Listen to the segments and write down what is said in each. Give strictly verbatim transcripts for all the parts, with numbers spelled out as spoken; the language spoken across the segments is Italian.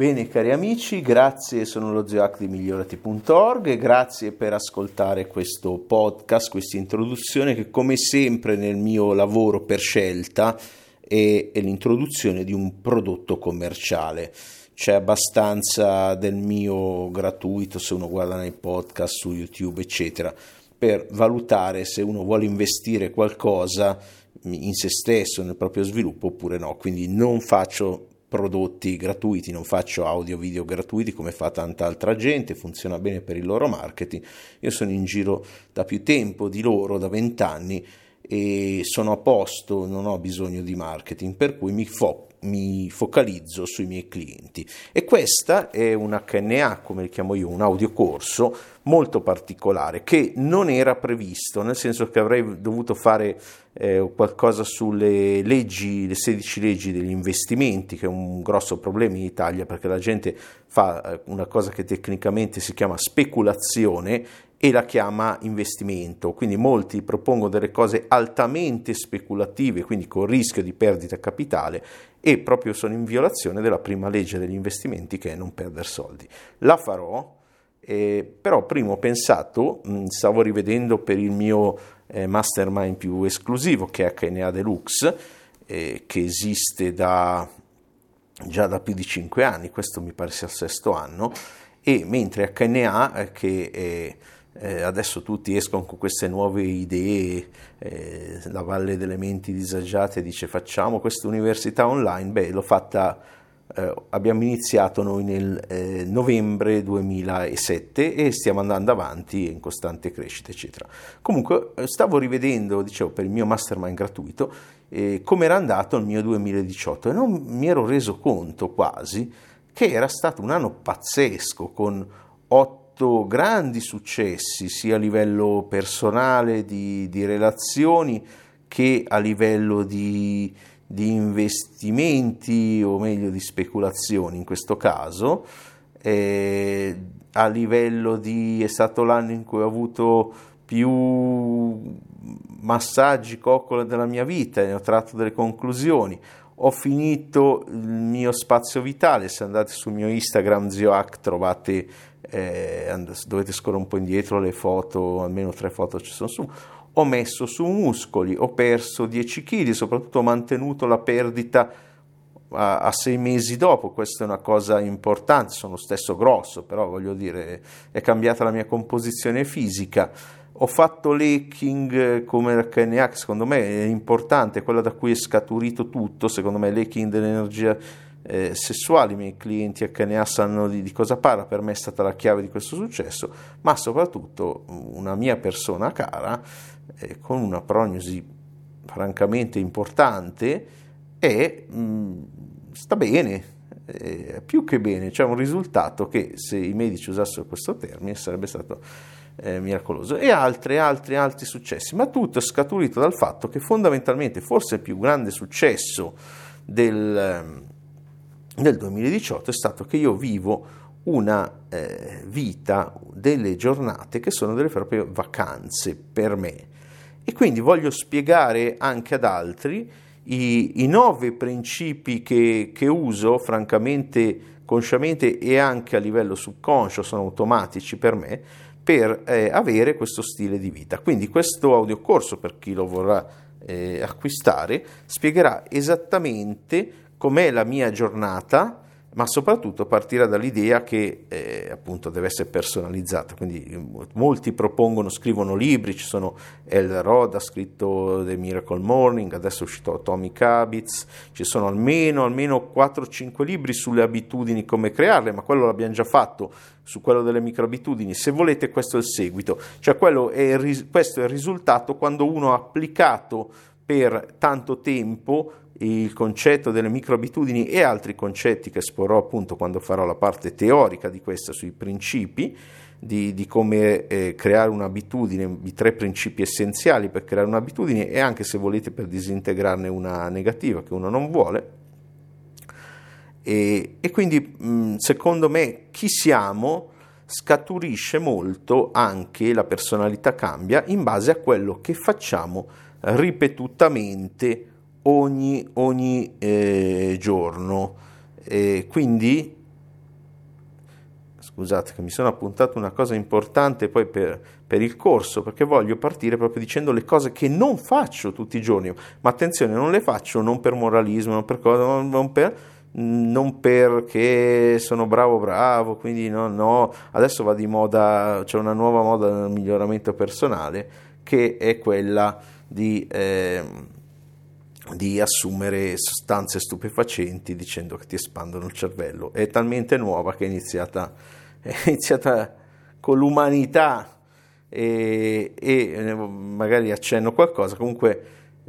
Bene cari amici, grazie, sono lo zioac di migliorati punto org e grazie per ascoltare questo podcast, questa introduzione che come sempre nel mio lavoro per scelta è, è l'introduzione di un prodotto commerciale. C'è abbastanza del mio gratuito se uno guarda nei podcast su YouTube eccetera per valutare se uno vuole investire qualcosa in se stesso, nel proprio sviluppo oppure no, quindi non faccio prodotti gratuiti, non faccio audio video gratuiti come fa tanta altra gente, funziona bene per il loro marketing. Io sono in giro da più tempo di loro, da vent'anni, e sono a posto, non ho bisogno di marketing, per cui mi, fo- mi focalizzo sui miei clienti. E questa è un H N A, come li chiamo io, un audiocorso molto particolare che non era previsto, nel senso che avrei dovuto fare eh, qualcosa sulle leggi, le sedici leggi degli investimenti, che è un grosso problema in Italia perché la gente fa una cosa che tecnicamente si chiama speculazione e la chiama investimento, quindi molti propongono delle cose altamente speculative, quindi con rischio di perdita capitale, e proprio sono in violazione della prima legge degli investimenti che è non perdere soldi. La farò, eh, però prima ho pensato, mh, stavo rivedendo per il mio eh, mastermind più esclusivo che è H N A Deluxe, eh, che esiste da già da più di cinque anni, questo mi pare sia il sesto anno, e mentre H N A eh, che è Eh, adesso tutti escono con queste nuove idee, eh, la Valle delle Menti Disagiate dice facciamo questa università online, beh l'ho fatta, eh, abbiamo iniziato noi nel eh, novembre duemilasette e stiamo andando avanti in costante crescita eccetera. Comunque stavo rivedendo, dicevo, per il mio mastermind gratuito eh, come era andato il mio duemiladiciotto e non mi ero reso conto quasi che era stato un anno pazzesco con otto grandi successi sia a livello personale di, di relazioni che a livello di, di investimenti, o meglio di speculazioni in questo caso. Eh, a livello di, è stato l'anno in cui ho avuto più massaggi coccola della mia vita, ne ho tratto delle conclusioni. Ho finito il mio spazio vitale, se andate sul mio Instagram zioac trovate, eh, dovete scorrere un po' indietro le foto, almeno tre foto ci sono su. Ho messo su muscoli, ho perso dieci chili, soprattutto ho mantenuto la perdita a, a sei mesi dopo, questa è una cosa importante, sono lo stesso grosso, però voglio dire è cambiata la mia composizione fisica. Ho fatto l'hacking come H N A, che secondo me è importante, quella da cui è scaturito tutto, secondo me l'hacking dell'energia eh, sessuale, i miei clienti H N A sanno di, di cosa parla, per me è stata la chiave di questo successo, ma soprattutto una mia persona cara, eh, con una prognosi francamente importante, e mh, sta bene, eh, più che bene, c'è cioè un risultato che se i medici usassero questo termine sarebbe stato... Eh, miracoloso, e altri altri altri successi, ma tutto scaturito dal fatto che fondamentalmente forse il più grande successo del, del duemiladiciotto è stato che io vivo una eh, vita, delle giornate che sono delle proprie vacanze per me, e quindi voglio spiegare anche ad altri i, i nove principi che, che uso francamente consciamente e anche a livello subconscio, sono automatici per me, per eh, avere questo stile di vita. Quindi questo audiocorso, per chi lo vorrà eh, acquistare, spiegherà esattamente com'è la mia giornata, ma soprattutto partirà dall'idea che eh, appunto deve essere personalizzata, quindi molti propongono, scrivono libri, ci sono Hal Elrod, ha scritto The Miracle Morning, adesso è uscito Atomic Habits, ci sono almeno, almeno quattro cinque libri sulle abitudini, come crearle, ma quello l'abbiamo già fatto, su quello delle microabitudini, se volete questo è il seguito, cioè quello è il, questo è il risultato quando uno ha applicato per tanto tempo il concetto delle microabitudini e altri concetti che esporrò appunto quando farò la parte teorica di questa, sui principi di, di come eh, creare un'abitudine, i tre principi essenziali per creare un'abitudine e anche, se volete, per disintegrarne una negativa che uno non vuole. E, e quindi mh, secondo me chi siamo scaturisce molto, anche la personalità cambia in base a quello che facciamo ripetutamente ogni, ogni eh, giorno, eh, quindi Scusate che mi sono appuntato una cosa importante poi per, per il corso, perché voglio partire proprio dicendo le cose che non faccio tutti i giorni. Ma attenzione, non le faccio non per moralismo, non per cosa, non per... non perché sono bravo bravo, quindi no, no, adesso va di moda, c'è una nuova moda del miglioramento personale che è quella di, eh, di assumere sostanze stupefacenti dicendo che ti espandono il cervello. È talmente nuova che è iniziata, è iniziata con l'umanità e, e magari accenno qualcosa, comunque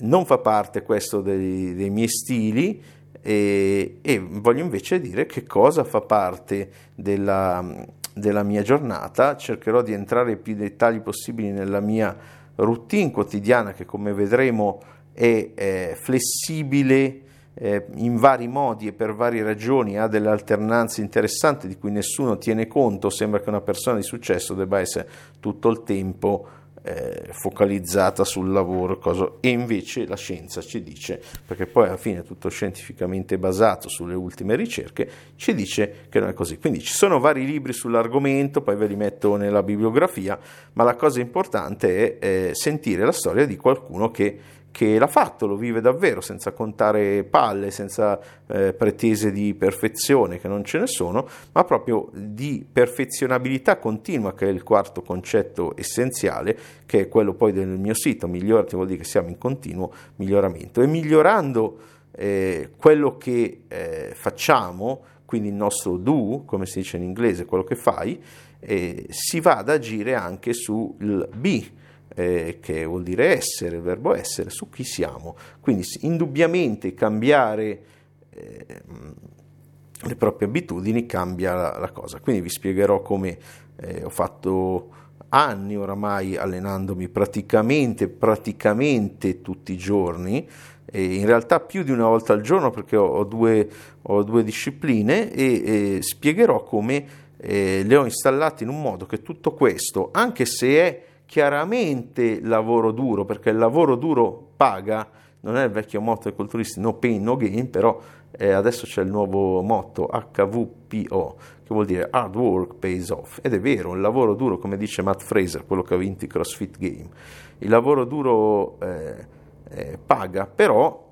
non fa parte questo dei, dei miei stili. E, e voglio invece dire che cosa fa parte della, della mia giornata. Cercherò di entrare i più dettagli possibili nella mia routine quotidiana, che come vedremo è, è flessibile eh, in vari modi e per varie ragioni, ha delle alternanze interessanti di cui nessuno tiene conto. Sembra che una persona di successo debba essere tutto il tempo Eh, focalizzata sul lavoro, cosa, e invece la scienza ci dice, perché poi alla fine è tutto scientificamente basato sulle ultime ricerche, ci dice che non è così. Quindi ci sono vari libri sull'argomento, poi ve li metto nella bibliografia, ma la cosa importante è eh, sentire la storia di qualcuno che, che l'ha fatto, lo vive davvero, senza contare palle, senza eh, pretese di perfezione, che non ce ne sono, ma proprio di perfezionabilità continua, che è il quarto concetto essenziale, che è quello poi del mio sito. Migliorati vuol dire che siamo in continuo miglioramento, e migliorando eh, quello che eh, facciamo, quindi il nostro do, come si dice in inglese, quello che fai, eh, si va ad agire anche sul be, eh, che vuol dire essere, il verbo essere, su chi siamo. Quindi indubbiamente cambiare eh, le proprie abitudini cambia la, la cosa. Quindi vi spiegherò come eh, ho fatto anni oramai allenandomi praticamente, praticamente tutti i giorni, e in realtà più di una volta al giorno, perché ho, ho, due, ho due discipline, e, e spiegherò come eh, le ho installate in un modo che tutto questo, anche se è chiaramente lavoro duro, perché il lavoro duro paga, non è il vecchio motto dei culturisti, no pain no gain, però eh, adesso c'è il nuovo motto acca vu pi o, che vuol dire hard work pays off, ed è vero, il lavoro duro, come dice Matt Fraser, quello che ha vinto i CrossFit Games, il lavoro duro eh, eh, paga, però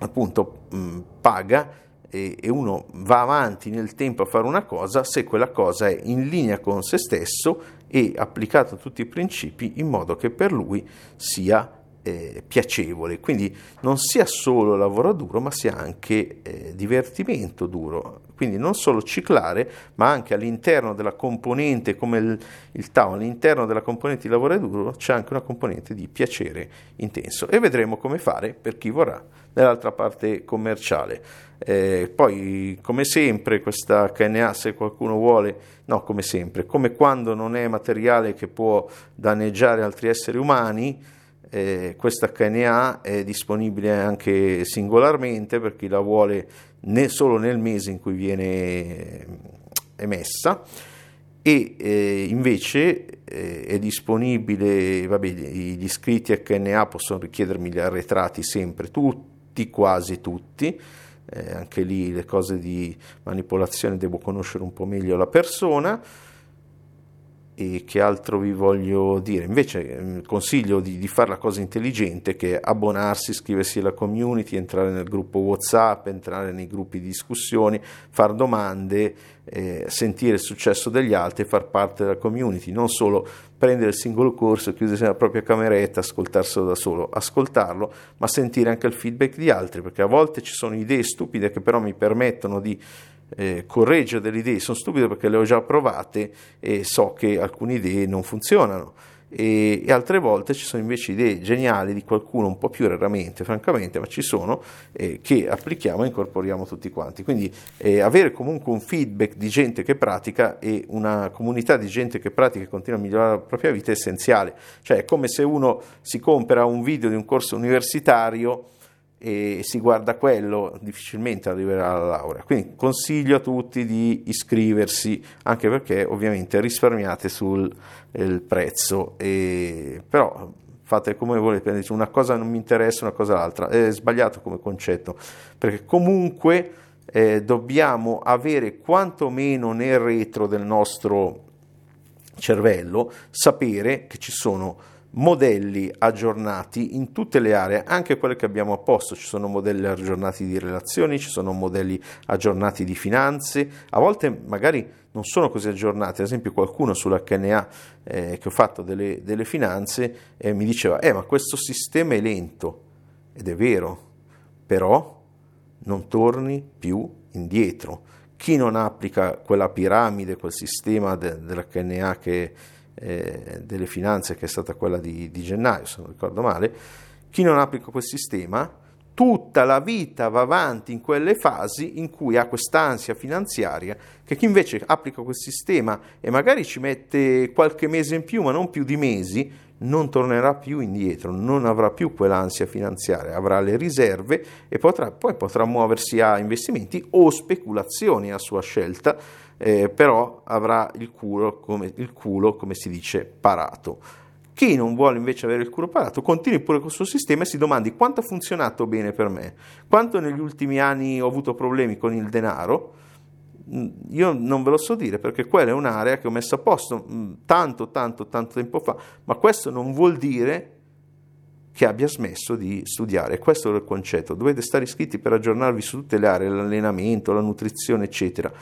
appunto mh, paga, e, e uno va avanti nel tempo a fare una cosa se quella cosa è in linea con se stesso e applicato a tutti i principi in modo che per lui sia Eh, piacevole, quindi non sia solo lavoro duro, ma sia anche eh, divertimento duro. Quindi non solo ciclare, ma anche all'interno della componente, come il, il tavolo, all'interno della componente di lavoro duro c'è anche una componente di piacere intenso, e vedremo come fare per chi vorrà nell'altra parte commerciale. Eh, poi come sempre questa acca enne a, se qualcuno vuole, no come sempre, come quando non è materiale che può danneggiare altri esseri umani, Eh, questa acca enne a è disponibile anche singolarmente per chi la vuole ne, solo nel mese in cui viene emessa, e eh, invece eh, è disponibile, vabbè, gli iscritti acca enne a possono richiedermi gli arretrati sempre, tutti, quasi tutti, eh, anche lì le cose di manipolazione devo conoscere un po' meglio la persona. E che altro vi voglio dire? Invece consiglio di, di fare la cosa intelligente, che è abbonarsi, iscriversi alla community, entrare nel gruppo WhatsApp, entrare nei gruppi di discussioni, far domande, eh, sentire il successo degli altri, far parte della community, non solo prendere il singolo corso, chiudersi nella propria cameretta, ascoltarselo da solo, ascoltarlo, ma sentire anche il feedback di altri, perché a volte ci sono idee stupide che però mi permettono di Eh, correggio delle idee. Sono stupido perché le ho già provate e so che alcune idee non funzionano, e, e altre volte ci sono invece idee geniali di qualcuno, un po' più raramente francamente, ma ci sono, eh, che applichiamo e incorporiamo tutti quanti. Quindi eh, avere comunque un feedback di gente che pratica e una comunità di gente che pratica e continua a migliorare la propria vita è essenziale. Cioè è come se uno si compra un video di un corso universitario e si guarda quello, difficilmente arriverà alla laurea. Quindi consiglio a tutti di iscriversi, anche perché ovviamente risparmiate sul il prezzo, e però fate come volete, una cosa non mi interessa, una cosa l'altra, è sbagliato come concetto, perché comunque eh, dobbiamo avere quantomeno nel retro del nostro cervello, sapere che ci sono modelli aggiornati in tutte le aree, anche quelle che abbiamo a posto. Ci sono modelli aggiornati di relazioni, ci sono modelli aggiornati di finanze, a volte magari non sono così aggiornati. Ad esempio qualcuno sull'H N A eh, che ho fatto delle, delle finanze eh, mi diceva eh ma questo sistema è lento, ed è vero, però non torni più indietro. Chi non applica quella piramide, quel sistema de, dell'H N A che Eh, delle finanze, che è stata quella di, di gennaio, se non ricordo male, chi non applica quel sistema tutta la vita va avanti in quelle fasi in cui ha quest'ansia finanziaria, che chi invece applica quel sistema e magari ci mette qualche mese in più, ma non più di mesi, non tornerà più indietro, non avrà più quell'ansia finanziaria, avrà le riserve e potrà, poi potrà muoversi a investimenti o speculazioni a sua scelta. Eh, però avrà il culo, come, il culo, come si dice, parato. Chi non vuole invece avere il culo parato, continui pure col suo sistema e si domandi quanto ha funzionato bene per me, quanto negli ultimi anni ho avuto problemi con il denaro. Io non ve lo so dire, perché quella è un'area che ho messo a posto tanto, tanto, tanto tempo fa, ma questo non vuol dire che abbia smesso di studiare. Questo è il concetto. Dovete stare iscritti per aggiornarvi su tutte le aree, l'allenamento, la nutrizione, eccetera.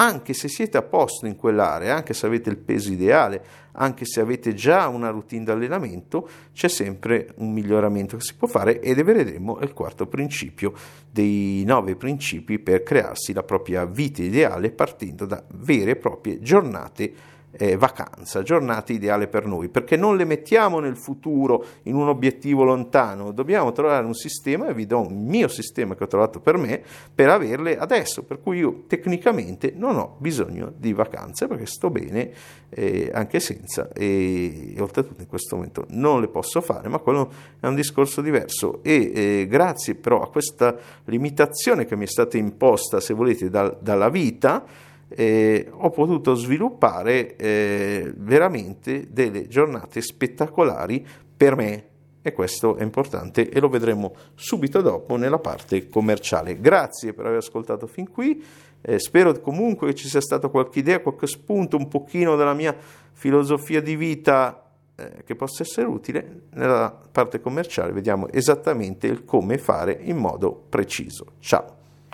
Anche se siete a posto in quell'area, anche se avete il peso ideale, anche se avete già una routine di allenamento, c'è sempre un miglioramento che si può fare, ed vedremo il quarto principio dei nove principi per crearsi la propria vita ideale, partendo da vere e proprie giornate Eh, vacanza, giornate ideale per noi, perché non le mettiamo nel futuro in un obiettivo lontano. Dobbiamo trovare un sistema, e vi do un mio sistema che ho trovato per me, per averle adesso, per cui io tecnicamente non ho bisogno di vacanze, perché sto bene eh, anche senza, e, e oltretutto in questo momento non le posso fare, ma quello è un discorso diverso. E eh, grazie però a questa limitazione che mi è stata imposta, se volete, dal, dalla vita, Eh, ho potuto sviluppare eh, veramente delle giornate spettacolari per me, e questo è importante, e lo vedremo subito dopo nella parte commerciale. Grazie per aver ascoltato fin qui, eh, spero comunque che ci sia stata qualche idea, qualche spunto, un pochino della mia filosofia di vita eh, che possa essere utile. Nella parte commerciale vediamo esattamente il come fare in modo preciso. Ciao.